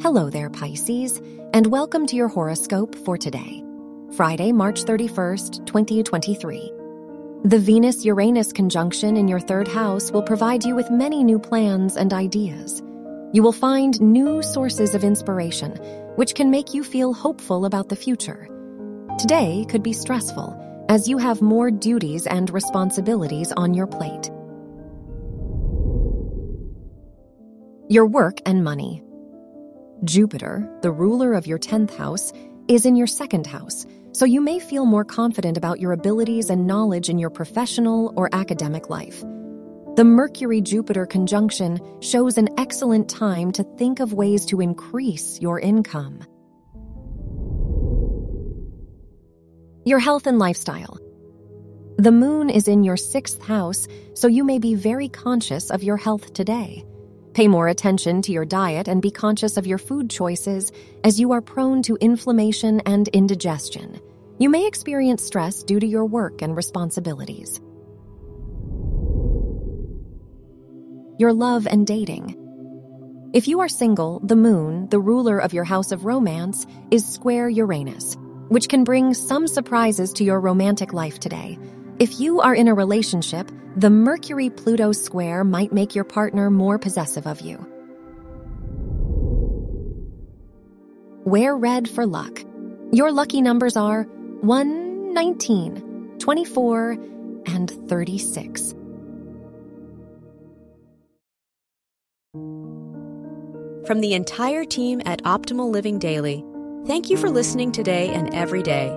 Hello there, Pisces, and welcome to your horoscope for today, Friday, March 31st, 2023. The Venus-Uranus conjunction in your third house will provide you with many new plans and ideas. You will find new sources of inspiration, which can make you feel hopeful about the future. Today could be stressful, as you have more duties and responsibilities on your plate. Your work and money. Jupiter, the ruler of your 10th house, is in your second house, so you may feel more confident about your abilities and knowledge in your professional or academic life. The Mercury-Jupiter conjunction shows an excellent time to think of ways to increase your income. Your health and lifestyle. The moon is in your 6th house, so you may be very conscious of your health today. Pay more attention to your diet and be conscious of your food choices, as you are prone to inflammation and indigestion. You may experience stress due to your work and responsibilities. Your love and dating. If you are single, the moon, the ruler of your house of romance, is square Uranus, which can bring some surprises to your romantic life today. If you are in a relationship, the Mercury-Pluto square might make your partner more possessive of you. Wear red for luck. Your lucky numbers are 1, 19, 24, and 36. From the entire team at Optimal Living Daily, thank you for listening today and every day.